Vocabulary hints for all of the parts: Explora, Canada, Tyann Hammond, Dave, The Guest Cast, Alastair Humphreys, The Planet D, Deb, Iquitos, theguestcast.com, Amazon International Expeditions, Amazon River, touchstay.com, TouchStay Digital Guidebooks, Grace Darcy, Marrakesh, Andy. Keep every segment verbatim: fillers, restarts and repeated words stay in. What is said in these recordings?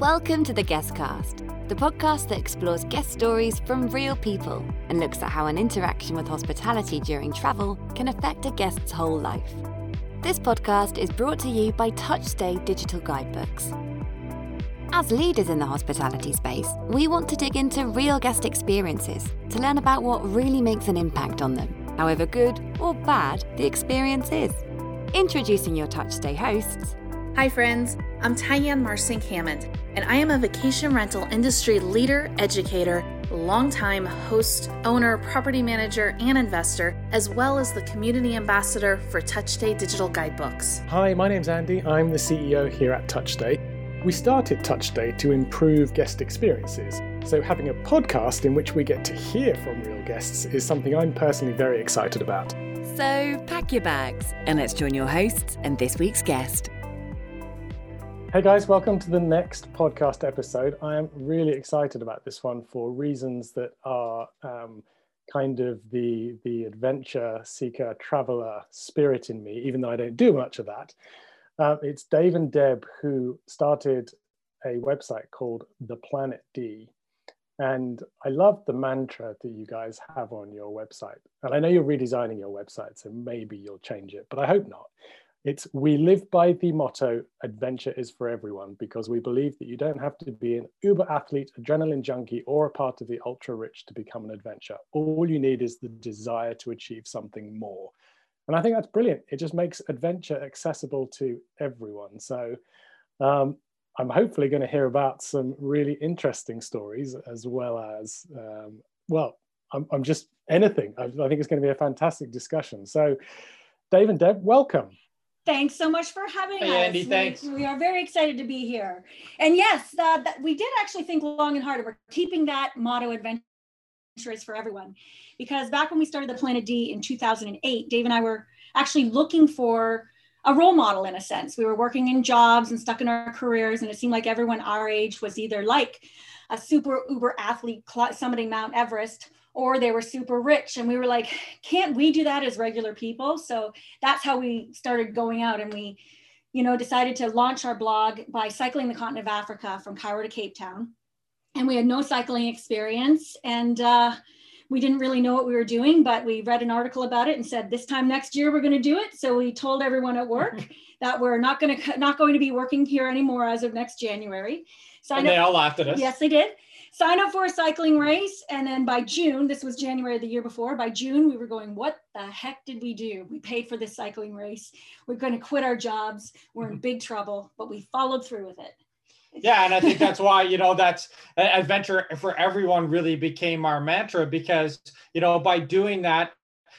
Welcome to The Guest Cast, the podcast that explores guest stories from real people and looks at how an interaction with hospitality during travel can affect a guest's whole life. This podcast is brought to you by TouchStay Digital Guidebooks. As leaders in the hospitality space, we want to dig into real guest experiences to learn about what really makes an impact on them, however good or bad the experience is. Introducing your TouchStay hosts. Hi friends, I'm Tyann Hammond, and I am a vacation rental industry leader, educator, longtime host, owner, property manager, and investor, as well as the community ambassador for TouchStay Digital Guidebooks. Hi, my name's Andy. I'm the C E O here at TouchStay. We started TouchStay to improve guest experiences, so having a podcast in which we get to hear from real guests is something I'm personally very excited about. So pack your bags and let's join your hosts and this week's guest. Hey guys, welcome to the next podcast episode. I am really excited about this one for reasons that are um, kind of the, the adventure seeker traveler spirit in me, even though I don't do much of that. Uh, it's Dave and Deb who started a website called The Planet D. And I love the mantra that you guys have on your website. And I know you're redesigning your website, so maybe you'll change it, but I hope not. It's, we live by the motto, adventure is for everyone, because we believe that you don't have to be an uber athlete, adrenaline junkie, or a part of the ultra rich to become an adventurer. All you need is the desire to achieve something more. And I think that's brilliant. It just makes adventure accessible to everyone. So um, I'm hopefully going to hear about some really interesting stories as well as, um, well, I'm, I'm just anything. I, I think it's going to be a fantastic discussion. So Dave and Deb, welcome. Thanks so much for having hey, us. Andy, thanks. We, we are very excited to be here. And yes, uh, th- we did actually think long and hard. We're keeping that motto, adventure is for everyone. Because back when we started The Planet D in two thousand eight, Dave and I were actually looking for a role model in a sense. We were working in jobs and stuck in our careers. And it seemed like everyone our age was either like a super uber athlete summiting Mount Everest, or they were super rich. And we were like, can't we do that as regular people? So that's how we started going out. And we, you know, decided to launch our blog by cycling the continent of Africa from Cairo to Cape Town. And we had no cycling experience. And uh, we didn't really know what we were doing, but we read an article about it and said, this time next year, we're gonna do it. So we told everyone at work that we're not gonna not going to be working here anymore as of next January. So and they all laughed at us. Yes, they did. Sign up for a cycling race. And then by June, this was January the year before, by June, we were going, what the heck did we do? We paid for this cycling race. We're going to quit our jobs. We're in big trouble, but we followed through with it. Yeah. And I think that's why, you know, that's adventure for everyone really became our mantra because, you know, by doing that,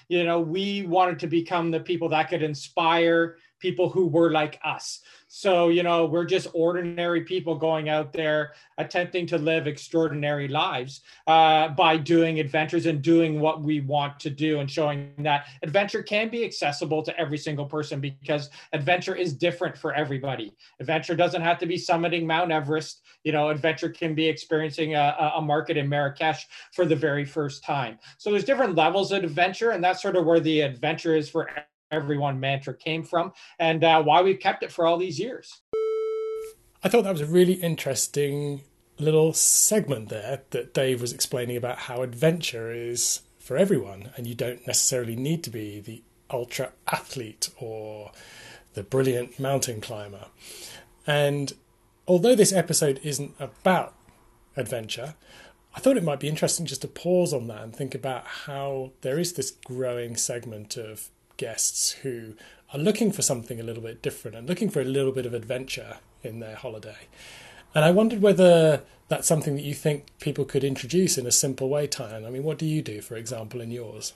you know, we wanted to become the people that could inspire people who were like us. So, you know, we're just ordinary people going out there attempting to live extraordinary lives uh, by doing adventures and doing what we want to do and showing that adventure can be accessible to every single person because adventure is different for everybody. Adventure doesn't have to be summiting Mount Everest. You know, adventure can be experiencing a, a market in Marrakesh for the very first time. So there's different levels of adventure, and that's sort of where the adventure is for everyone mantra came from and uh, why we've kept it for all these years. I thought that was a really interesting little segment there that Dave was explaining about how adventure is for everyone and you don't necessarily need to be the ultra athlete or the brilliant mountain climber. And although this episode isn't about adventure, I thought it might be interesting just to pause on that and think about how there is this growing segment of guests who are looking for something a little bit different and looking for a little bit of adventure in their holiday. And I wondered whether that's something that you think people could introduce in a simple way, Tyann. I mean, what do you do, for example, in yours?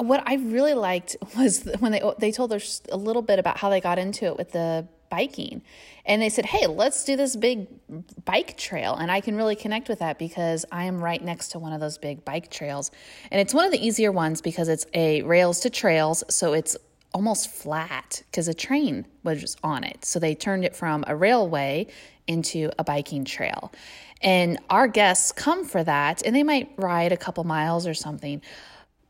What I really liked was when they they told us a little bit about how they got into it with the biking. And they said, hey, let's do this big bike trail. And I can really connect with that because I am right next to one of those big bike trails. And it's one of the easier ones because it's a rails to trails. So it's almost flat because a train was on it. So they turned it from a railway into a biking trail. And our guests come for that and they might ride a couple miles or something.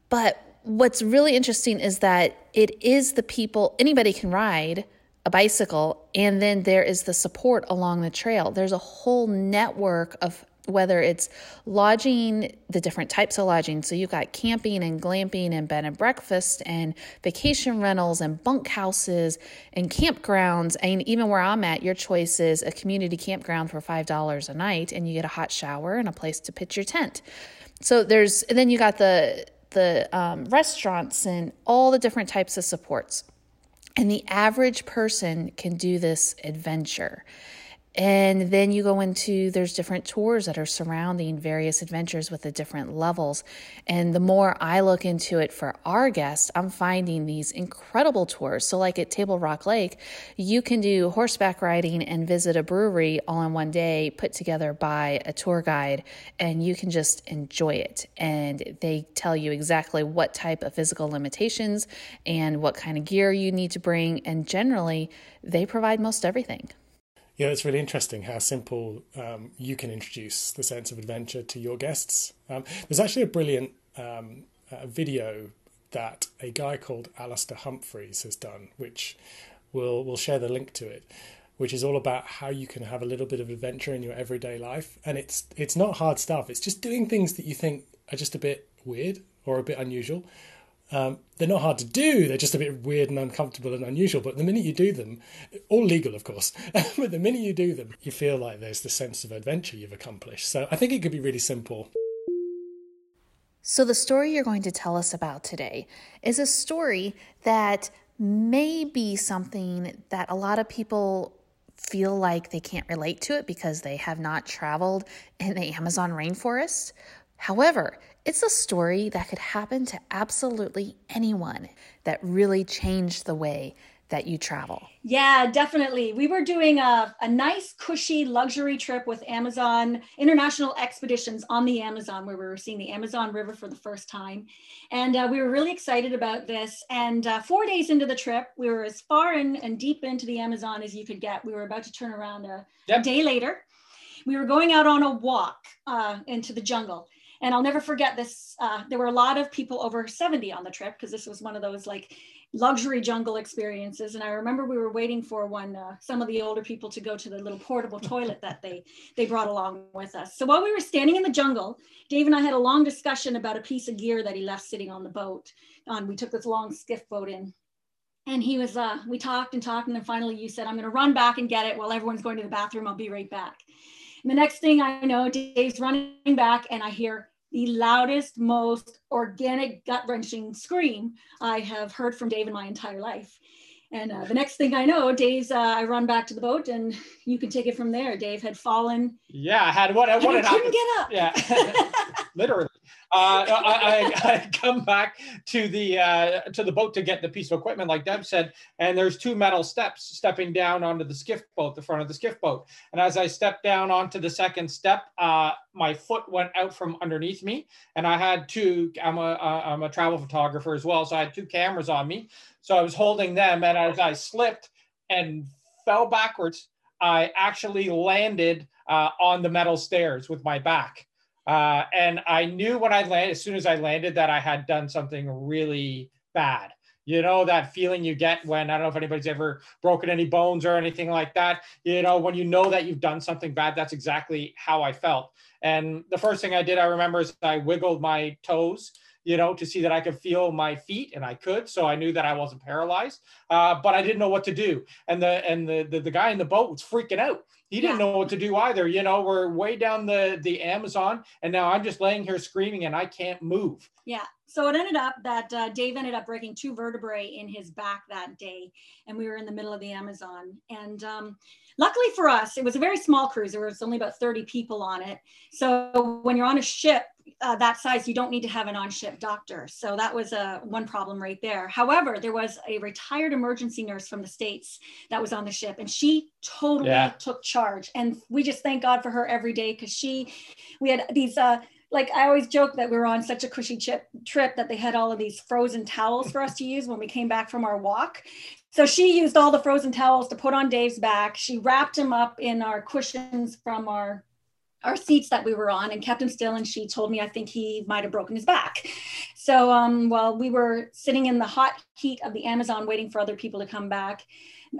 But what's really interesting is that it is the people, anybody can ride a bicycle, and then there is the support along the trail. There's a whole network of, whether it's lodging, the different types of lodging. So you've got camping and glamping and bed and breakfast and vacation rentals and bunk houses and campgrounds. And even where I'm at, your choice is a community campground for five dollars a night, and you get a hot shower and a place to pitch your tent. So there's, and then you got the, the um, restaurants and all the different types of supports. And the average person can do this adventure. And then you go into, there's different tours that are surrounding various adventures with the different levels. And the more I look into it for our guests, I'm finding these incredible tours. So like at Table Rock Lake, you can do horseback riding and visit a brewery all in one day, put together by a tour guide, and you can just enjoy it. And they tell you exactly what type of physical limitations and what kind of gear you need to bring. And generally, they provide most everything. You know, it's really interesting how simple um, you can introduce the sense of adventure to your guests. Um, there's actually a brilliant um, uh, video that a guy called Alastair Humphreys has done, which we'll, we'll share the link to it, which is all about how you can have a little bit of adventure in your everyday life. And it's it's not hard stuff. It's just doing things that you think are just a bit weird or a bit unusual. Um, they're not hard to do. They're just a bit weird and uncomfortable and unusual. But the minute you do them, all legal, of course, but the minute you do them, you feel like there's the sense of adventure you've accomplished. So I think it could be really simple. So the story you're going to tell us about today is a story that may be something that a lot of people feel like they can't relate to it because they have not traveled in the Amazon rainforest. However, it's a story that could happen to absolutely anyone that really changed the way that you travel. Yeah, definitely. We were doing a, a nice, cushy luxury trip with Amazon International Expeditions on the Amazon, where we were seeing the Amazon River for the first time. And uh, we were really excited about this. And uh, four days into the trip, we were as far in and deep into the Amazon as you could get. We were about to turn around a, yep. a day later. We were going out on a walk uh, into the jungle. And I'll never forget this. Uh, there were a lot of people over seventy on the trip because this was one of those like luxury jungle experiences. And I remember we were waiting for one, uh, some of the older people to go to the little portable toilet that they, they brought along with us. So while we were standing in the jungle, Dave and I had a long discussion about a piece of gear that he left sitting on the boat. Um, we took this long skiff boat in. And he was, uh, we talked and talked. And then finally you said, I'm going to run back and get it while everyone's going to the bathroom. I'll be right back. And the next thing I know, Dave's running back and I hear the loudest, most organic, gut-wrenching scream I have heard from Dave in my entire life. And uh, the next thing I know, Dave's, uh, I run back to the boat and you can take it from there. Dave had fallen. Yeah, I had what, what I had couldn't happened. Get up. Yeah, literally. Uh, I, I, I come back to the uh, to the boat to get the piece of equipment, like Deb said, and there's two metal steps stepping down onto the skiff boat, the front of the skiff boat. And as I stepped down onto the second step, uh, my foot went out from underneath me, and I had two, I'm a, I'm a travel photographer as well, so I had two cameras on me. So I was holding them, and as I slipped and fell backwards, I actually landed uh, on the metal stairs with my back. Uh, and I knew when I landed, as soon as I landed, that I had done something really bad. You know, that feeling you get when, I don't know if anybody's ever broken any bones or anything like that. You know, when you know that you've done something bad, that's exactly how I felt. And the first thing I did, I remember, is I wiggled my toes, you know, to see that I could feel my feet, and I could. So I knew that I wasn't paralyzed, uh, but I didn't know what to do. And the and the, the, the guy in the boat was freaking out. He didn't yeah. know what to do either. You know, we're way down the, the Amazon, and now I'm just laying here screaming and I can't move. Yeah. So it ended up that uh, Dave ended up breaking two vertebrae in his back that day. And we were in the middle of the Amazon. And um, luckily for us, it was a very small cruise. There was only about thirty people on it. So when you're on a ship uh, that size, you don't need to have an on-ship doctor. So that was uh, one problem right there. However, there was a retired emergency nurse from the States that was on the ship, and she totally yeah. took charge. And we just thank God for her every day, because she, we had these, uh, like I always joke that we were on such a cushy chip, trip that they had all of these frozen towels for us to use when we came back from our walk. So she used all the frozen towels to put on Dave's back. She wrapped him up in our cushions from our our seats that we were on and kept him still. And she told me, I think he might've broken his back. So um, while we were sitting in the hot heat of the Amazon, waiting for other people to come back,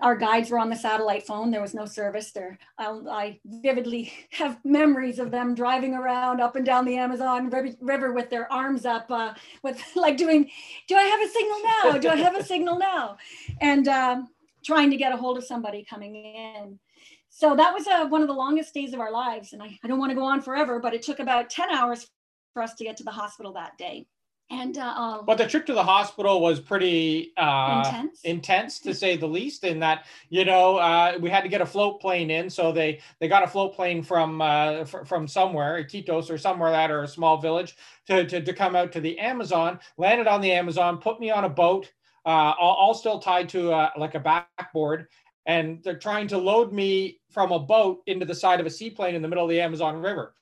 Our guides were on the satellite phone. There was no service there. I, I vividly have memories of them driving around up and down the Amazon River with their arms up, uh, with like doing, do I have a signal now? Do I have a signal now? And um, trying to get a hold of somebody coming in. So that was uh, one of the longest days of our lives. And I, I don't want to go on forever, but it took about ten hours for us to get to the hospital that day. And, uh, but the trip to the hospital was pretty uh, intense. intense, to say the least, in that, you know, uh, we had to get a float plane in. So they, they got a float plane from uh, f from somewhere, Iquitos or somewhere that, or a small village, to, to, to come out to the Amazon, landed on the Amazon, put me on a boat, uh, all, all still tied to uh, like a backboard. And they're trying to load me from a boat into the side of a seaplane in the middle of the Amazon River,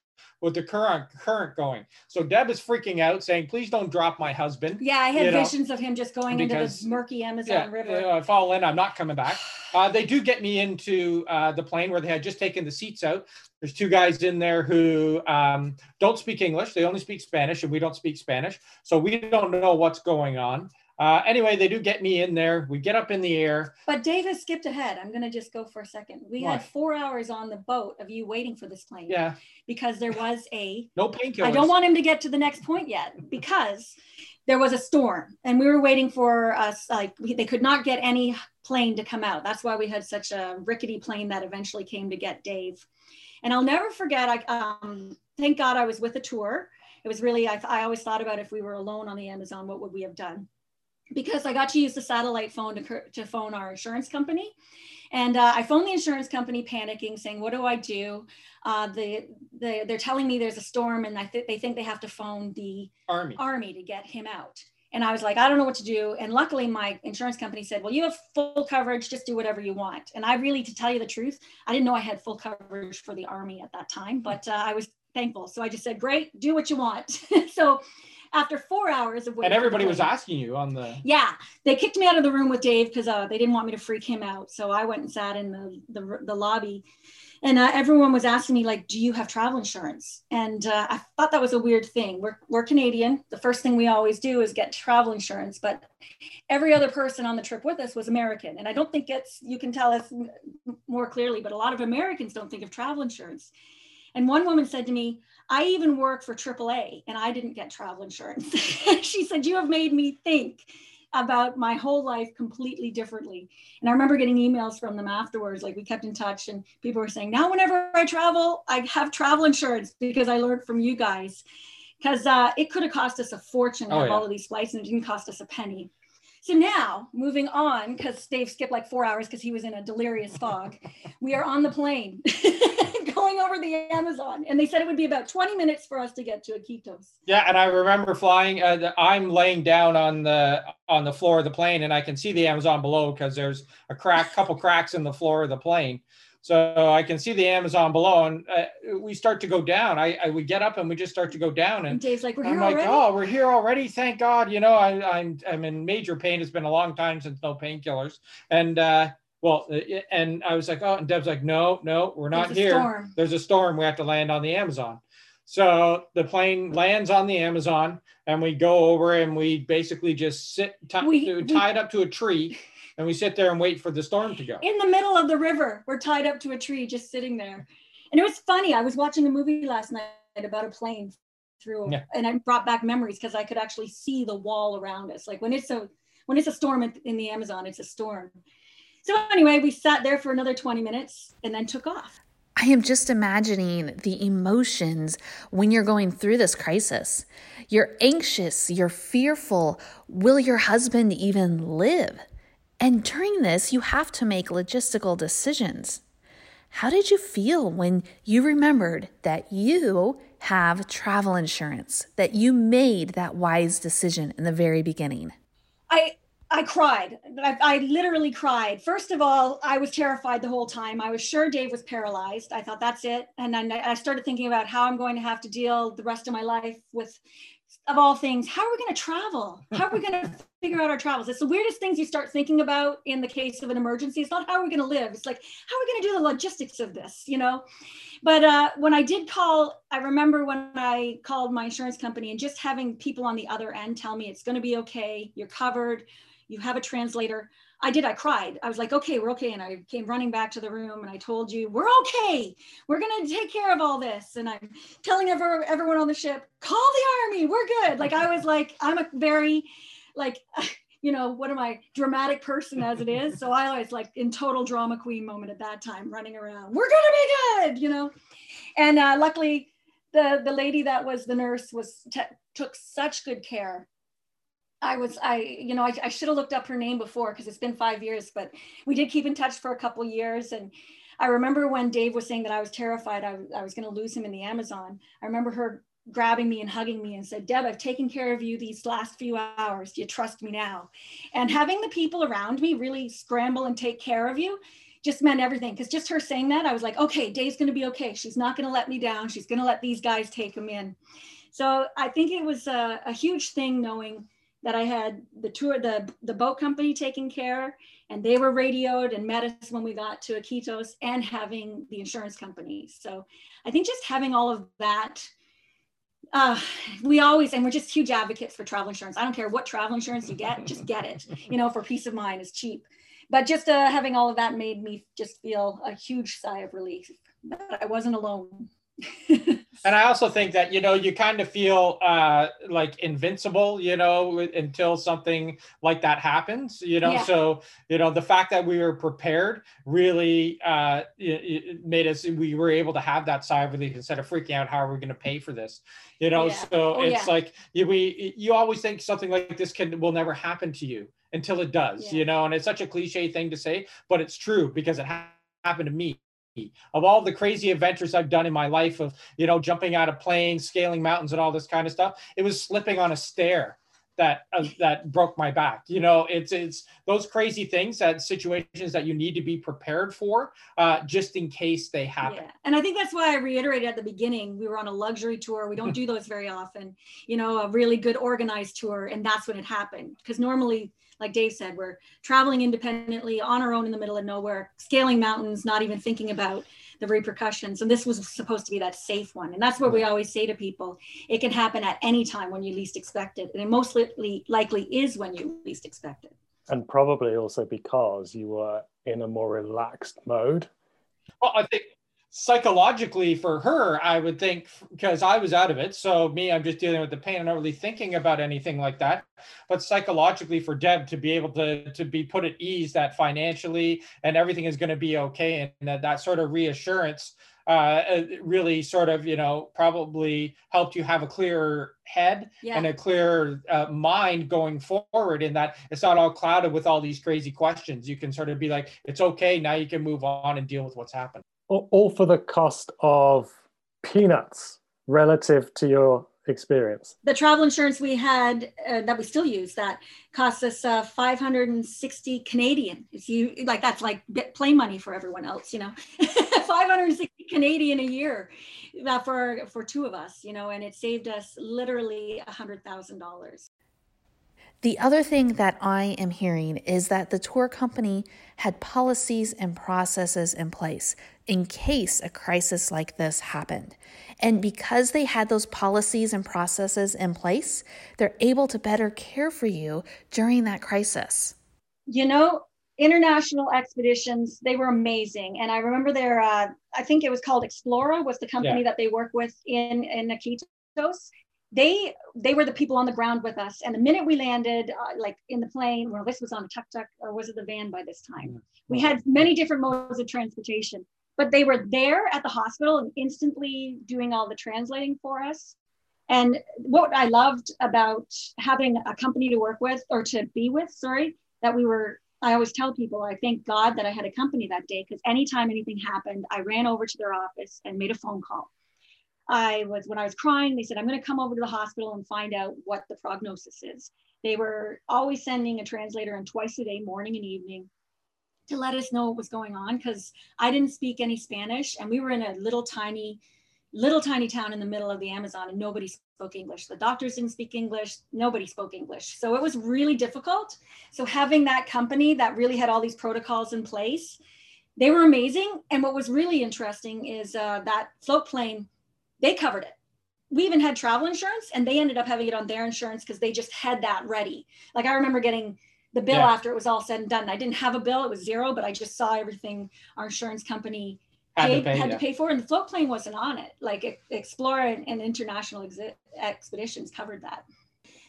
with the current current going. So Deb is freaking out, saying, please don't drop my husband. Yeah, I had you visions know, of him just going because, into the murky Amazon yeah, River. You know, I fall in, I'm not coming back. Uh, they do get me into uh, the plane where they had just taken the seats out. There's two guys in there who um, don't speak English. They only speak Spanish, and we don't speak Spanish. So we don't know what's going on. Uh, anyway, they do get me in there. We get up in the air. But Dave has skipped ahead. I'm going to just go for a second. We what? had four hours on the boat of you waiting for this plane. Yeah. Because there was a... no painkillers. I don't want him to get to the next point yet, because there was a storm and we were waiting for us. Like we, they could not get any plane to come out. That's why we had such a rickety plane that eventually came to get Dave. And I'll never forget, I um, thank God I was with a tour. It was really, I, I always thought about if we were alone on the Amazon, what would we have done? Because I got to use the satellite phone to, to phone our insurance company. And uh, I phoned the insurance company panicking, saying, what do I do? Uh, the, the, they're telling me there's a storm, and I th they think they have to phone the Army. Army to get him out. And I was like, I don't know what to do. And luckily my insurance company said, well, you have full coverage, just do whatever you want. And I really, to tell you the truth, I didn't know I had full coverage for the Army at that time, but uh, I was thankful. So I just said, great, do what you want. So after four hours of waiting. And everybody was asking you on the... Yeah, they kicked me out of the room with Dave because uh, they didn't want me to freak him out. So I went and sat in the, the, the lobby, and uh, everyone was asking me, like, do you have travel insurance? And uh, I thought that was a weird thing. We're, we're Canadian. The first thing we always do is get travel insurance, but every other person on the trip with us was American. And I don't think it's, you can tell us more clearly, but a lot of Americans don't think of travel insurance. And one woman said to me, I even work for triple A and I didn't get travel insurance. She said, you have made me think about my whole life completely differently. And I remember getting emails from them afterwards, like we kept in touch, and people were saying, now whenever I travel, I have travel insurance because I learned from you guys. Because uh, it could have cost us a fortune to oh, have yeah. all of these flights, and it didn't cost us a penny. So now, moving on, because Dave skipped like four hours because he was in a delirious fog, we are on the plane going over the Amazon. And they said it would be about twenty minutes for us to get to Iquitos. Yeah, and I remember flying, uh, I'm laying down on the on the floor of the plane, and I can see the Amazon below because there's a crack, couple cracks in the floor of the plane. So I can see the Amazon below, and uh, we start to go down. I, I we get up and we just start to go down, and, and Dave's like, "We're here already." I'm like, "Oh, we're here already! Thank God!" You know, I, I'm I'm in major pain. It's been a long time since no painkillers, and uh, well, and I was like, "Oh," and Deb's like, "No, no, we're not here. There's a storm. There's a storm. We have to land on the Amazon." So the plane lands on the Amazon, and we go over, and we basically just sit we, tied we, up to a tree. And we sit there and wait for the storm to go. In the middle of the river, we're tied up to a tree, just sitting there. And it was funny. I was watching a movie last night about a plane through, yeah. and I brought back memories because I could actually see the wall around us. Like when it's a when it's a storm in the Amazon, it's a storm. So anyway, we sat there for another twenty minutes and then took off. I am just imagining the emotions when you're going through this crisis. You're anxious. You're fearful. Will your husband even live? And during this, you have to make logistical decisions. How did you feel when you remembered that you have travel insurance, that you made that wise decision in the very beginning? I I cried. I, I literally cried. First of all, I was terrified the whole time. I was sure Dave was paralyzed. I thought, that's it. And then I started thinking about how I'm going to have to deal the rest of my life with, of all things, how are we going to travel? How are we going to figure out our travels? It's the weirdest things you start thinking about in the case of an emergency. It's not how are we going to live. It's like, how are we going to do the logistics of this, you know? But uh, when I did call, I remember when I called my insurance company and just having people on the other end tell me it's going to be okay. You're covered. You have a translator. I did, I cried. I was like, okay, we're okay. And I came running back to the room and I told you, we're okay. We're going to take care of all this. And I'm telling every, everyone on the ship, call the army, we're good. Like, I was like, I'm a very, like, you know, what am I, dramatic person as it is. So I was like in total drama queen moment at that time, running around, we're going to be good, you know? And uh, luckily the, the lady that was the nurse was, t- took such good care. I was, I, you know, I, I should have looked up her name before because it's been five years, but we did keep in touch for a couple years. And I remember when Dave was saying that I was terrified, I, I was going to lose him in the Amazon. I remember her grabbing me and hugging me and said, Deb, I've taken care of you these last few hours. Do you trust me now? And having the people around me really scramble and take care of you just meant everything. Because just her saying that, I was like, okay, Dave's going to be okay. She's not going to let me down. She's going to let these guys take him in. So I think it was a, a huge thing knowing that I had the tour, the, the boat company taking care, and they were radioed and met us when we got to Iquitos, and having the insurance company. So I think just having all of that, uh, we always, and we're just huge advocates for travel insurance. I don't care what travel insurance you get, just get it, you know, for peace of mind, it's cheap. But just uh, having all of that made me just feel a huge sigh of relief that I wasn't alone. And I also think that, you know, you kind of feel uh, like invincible, you know, until something like that happens, you know, yeah. So, you know, the fact that we were prepared really uh, it, it made us, we were able to have that side relief instead of freaking out, how are we going to pay for this, you know, yeah. so oh, it's yeah. like, you, we, you always think something like this can, will never happen to you until it does, yeah. you know, and it's such a cliche thing to say, but it's true because it ha- happened to me. Of all the crazy adventures I've done in my life of, you know, jumping out of planes, scaling mountains and all this kind of stuff, it was slipping on a stair that uh, that broke my back. You know, it's it's those crazy things, that situations that you need to be prepared for uh, just in case they happen. Yeah. And I think that's why I reiterated at the beginning, we were on a luxury tour. We don't do those very often, you know, a really good organized tour. And that's when it happened, because normally, like Dave said, we're traveling independently on our own in the middle of nowhere, scaling mountains, not even thinking about the repercussions. And this was supposed to be that safe one. And that's what we always say to people. It can happen at any time when you least expect it. And it most likely is when you least expect it. And probably also because you were in a more relaxed mode. Well, I think psychologically for her, I would think, because I was out of it. So me, I'm just dealing with the pain and not really thinking about anything like that. But psychologically for Deb to be able to, to be put at ease that financially and everything is going to be okay. And that, that sort of reassurance uh, really sort of, you know, probably helped you have a clearer head yeah. and a clearer uh, mind going forward, in that it's not all clouded with all these crazy questions. You can sort of be like, it's okay. Now you can move on and deal with what's happened. All for the cost of peanuts relative to your experience. The travel insurance we had uh, that we still use, that cost us uh, five hundred sixty Canadian. If you like, that's like bit play money for everyone else, you know, five hundred sixty Canadian a year uh, for for two of us, you know, and it saved us literally one hundred thousand dollars. The other thing that I am hearing is that the tour company had policies and processes in place in case a crisis like this happened. And because they had those policies and processes in place, they're able to better care for you during that crisis. You know, International Expeditions, they were amazing. And I remember their, uh, I think it was called Explora, was the company yeah. that they work with in, in Iquitos. They they were the people on the ground with us. And the minute we landed, uh, like in the plane, well, this was on a tuk-tuk, or was it the van by this time? We had many different modes of transportation, but they were there at the hospital and instantly doing all the translating for us. And what I loved about having a company to work with, or to be with, sorry, that we were, I always tell people, I thank God that I had a company that day, because anytime anything happened, I ran over to their office and made a phone call. I was, when I was crying, they said, I'm going to come over to the hospital and find out what the prognosis is. They were always sending a translator in twice a day, morning and evening, to let us know what was going on, because I didn't speak any Spanish, and we were in a little tiny, little tiny town in the middle of the Amazon, and nobody spoke English. The doctors didn't speak English. Nobody spoke English. So it was really difficult. So having that company that really had all these protocols in place, they were amazing. And what was really interesting is uh, that float plane, they covered it. We even had travel insurance, and they ended up having it on their insurance because they just had that ready. Like I remember getting the bill yeah. after it was all said and done. And I didn't have a bill, it was zero, but I just saw everything our insurance company had, paid, to, pay, had yeah. to pay for. And the float plane wasn't on it. Like Explora and, and International Exi- Expeditions covered that.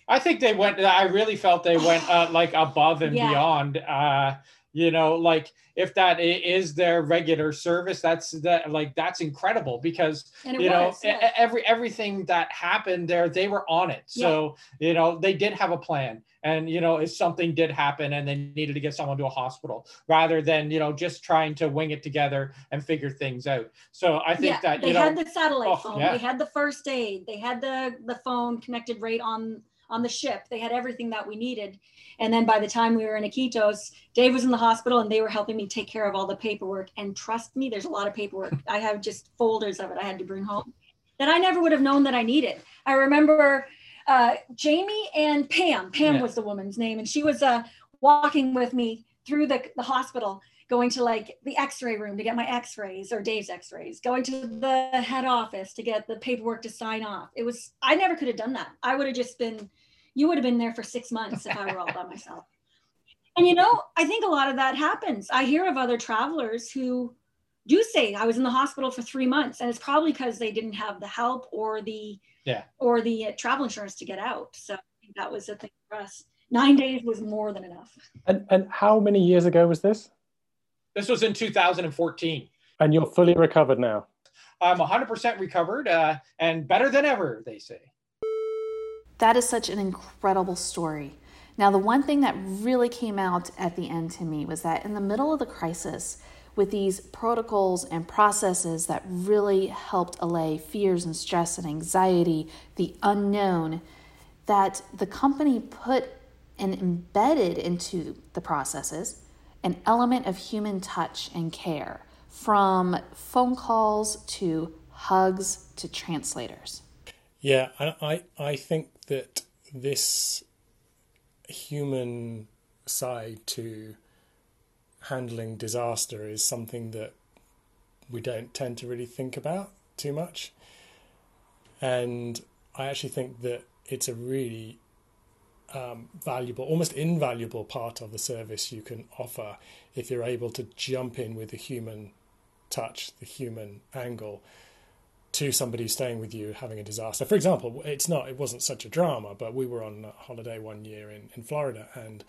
I think they went, I really felt they went uh, like above and yeah. beyond. Uh, you know, like if that is their regular service, that's that like, that's incredible because, you know, was, yeah. every, everything that happened there, they were on it. So, yeah. you know, they did have a plan. And, you know, if something did happen and they needed to get someone to a hospital rather than, you know, just trying to wing it together and figure things out. So I think yeah, that, you know, they had the satellite oh, phone, yeah. they had the first aid, they had the, the phone connected right on on the ship. They had everything that we needed. And then by the time we were in Iquitos, Dave was in the hospital and they were helping me take care of all the paperwork. And trust me, there's a lot of paperwork. I have just folders of it I had to bring home that I never would have known that I needed. I remember uh, Jamie and Pam. Pam yeah. was the woman's name. And she was uh, walking with me through the, the hospital, going to like the x-ray room to get my x-rays or Dave's x-rays, going to the head office to get the paperwork to sign off. It was, I never could have done that. I would have just been, you would have been there for six months if I were all by myself. And you know, I think a lot of that happens. I hear of other travelers who do say I was in the hospital for three months and it's probably because they didn't have the help or the, yeah. or the uh, travel insurance to get out. So I think that was a thing for us. Nine days was more than enough. And and how many years ago was this? This was in two thousand fourteen. And you're fully recovered now? I'm one hundred percent recovered uh, and better than ever, they say. That is such an incredible story. Now, the one thing that really came out at the end to me was that in the middle of the crisis, with these protocols and processes that really helped allay fears and stress and anxiety, the unknown, that the company put and embedded into the processes an element of human touch and care, from phone calls to hugs to translators. Yeah, I, I think that this human side to handling disaster is something that we don't tend to really think about too much. And I actually think that it's a really Um, valuable, almost invaluable part of the service you can offer if you're able to jump in with the human touch, the human angle to somebody staying with you having a disaster. For example, it's not, it wasn't such a drama, but we were on a holiday one year in, in Florida and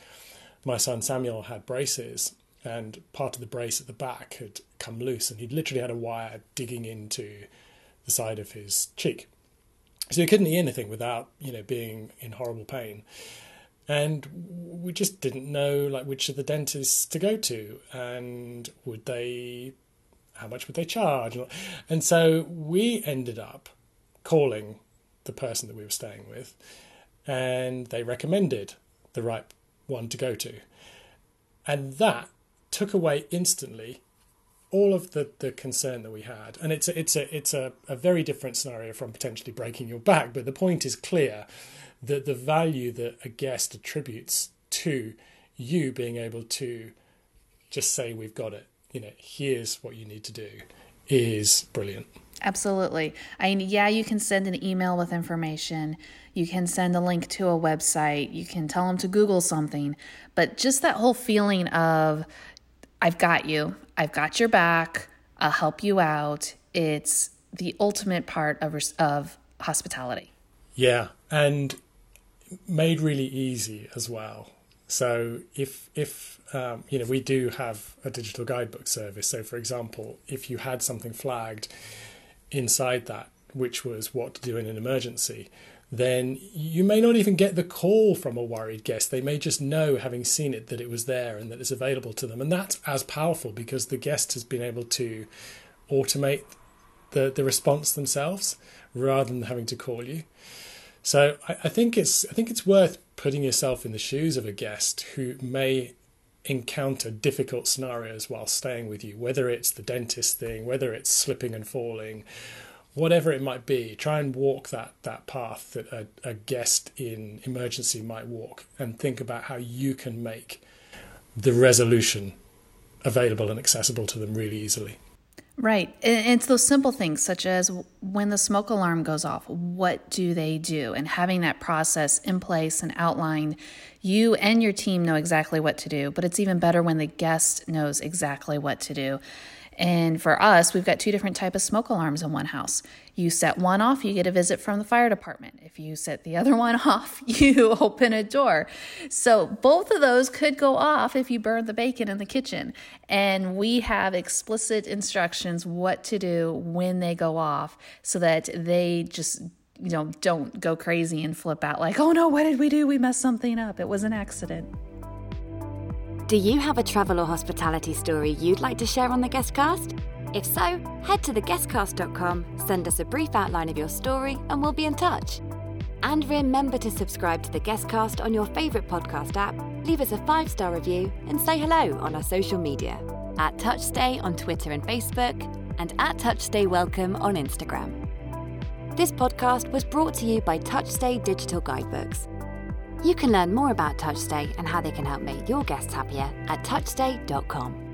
my son Samuel had braces and part of the brace at the back had come loose and he'd literally had a wire digging into the side of his cheek. So you couldn't eat anything without, you know, being in horrible pain. And we just didn't know, like, which of the dentists to go to and would they, how much would they charge? And so we ended up calling the person that we were staying with and they recommended the right one to go to. And that took away instantly all of the, the concern that we had. And it's a, it's a, it's a, a very different scenario from potentially breaking your back, but the point is clear that the value that a guest attributes to you being able to just say, we've got it, you know, here's what you need to do, is brilliant. Absolutely. I mean, yeah, you can send an email with information. You can send a link to a website. You can tell them to Google something, but just that whole feeling of, I've got you, I've got your back, I'll help you out. It's the ultimate part of of hospitality. Yeah, and made really easy as well. So if, if um, you know, we do have a digital guidebook service. So for example, if you had something flagged inside that, which was what to do in an emergency, then you may not even get the call from a worried guest. They may just know, having seen it, that it was there and that it's available to them. And that's as powerful because the guest has been able to automate the, the response themselves rather than having to call you. So I, I think it's I think it's worth putting yourself in the shoes of a guest who may encounter difficult scenarios while staying with you, whether it's the dentist thing, whether it's slipping and falling, whatever it might be. Try and walk that that path that a, a guest in emergency might walk and think about how you can make the resolution available and accessible to them really easily. Right. And it's those simple things, such as when the smoke alarm goes off, what do they do? And having that process in place and outlined, you and your team know exactly what to do, but it's even better when the guest knows exactly what to do. And for us, we've got two different types of smoke alarms in one house. You set one off, you get a visit from the fire department. If you set the other one off, you open a door. So both of those could go off if you burn the bacon in the kitchen. And we have explicit instructions what to do when they go off so that they just, you know, don't go crazy and flip out like, oh no, what did we do? We messed something up. It was an accident. Do you have a travel or hospitality story you'd like to share on The Guest Cast? If so, head to the guest cast dot com, send us a brief outline of your story, and we'll be in touch. And remember to subscribe to The Guest Cast on your favourite podcast app, leave us a five-star review, and say hello on our social media, at TouchStay on Twitter and Facebook, and at TouchStay Welcome on Instagram. This podcast was brought to you by TouchStay Digital Guidebooks. You can learn more about TouchStay and how they can help make your guests happier at touch stay dot com.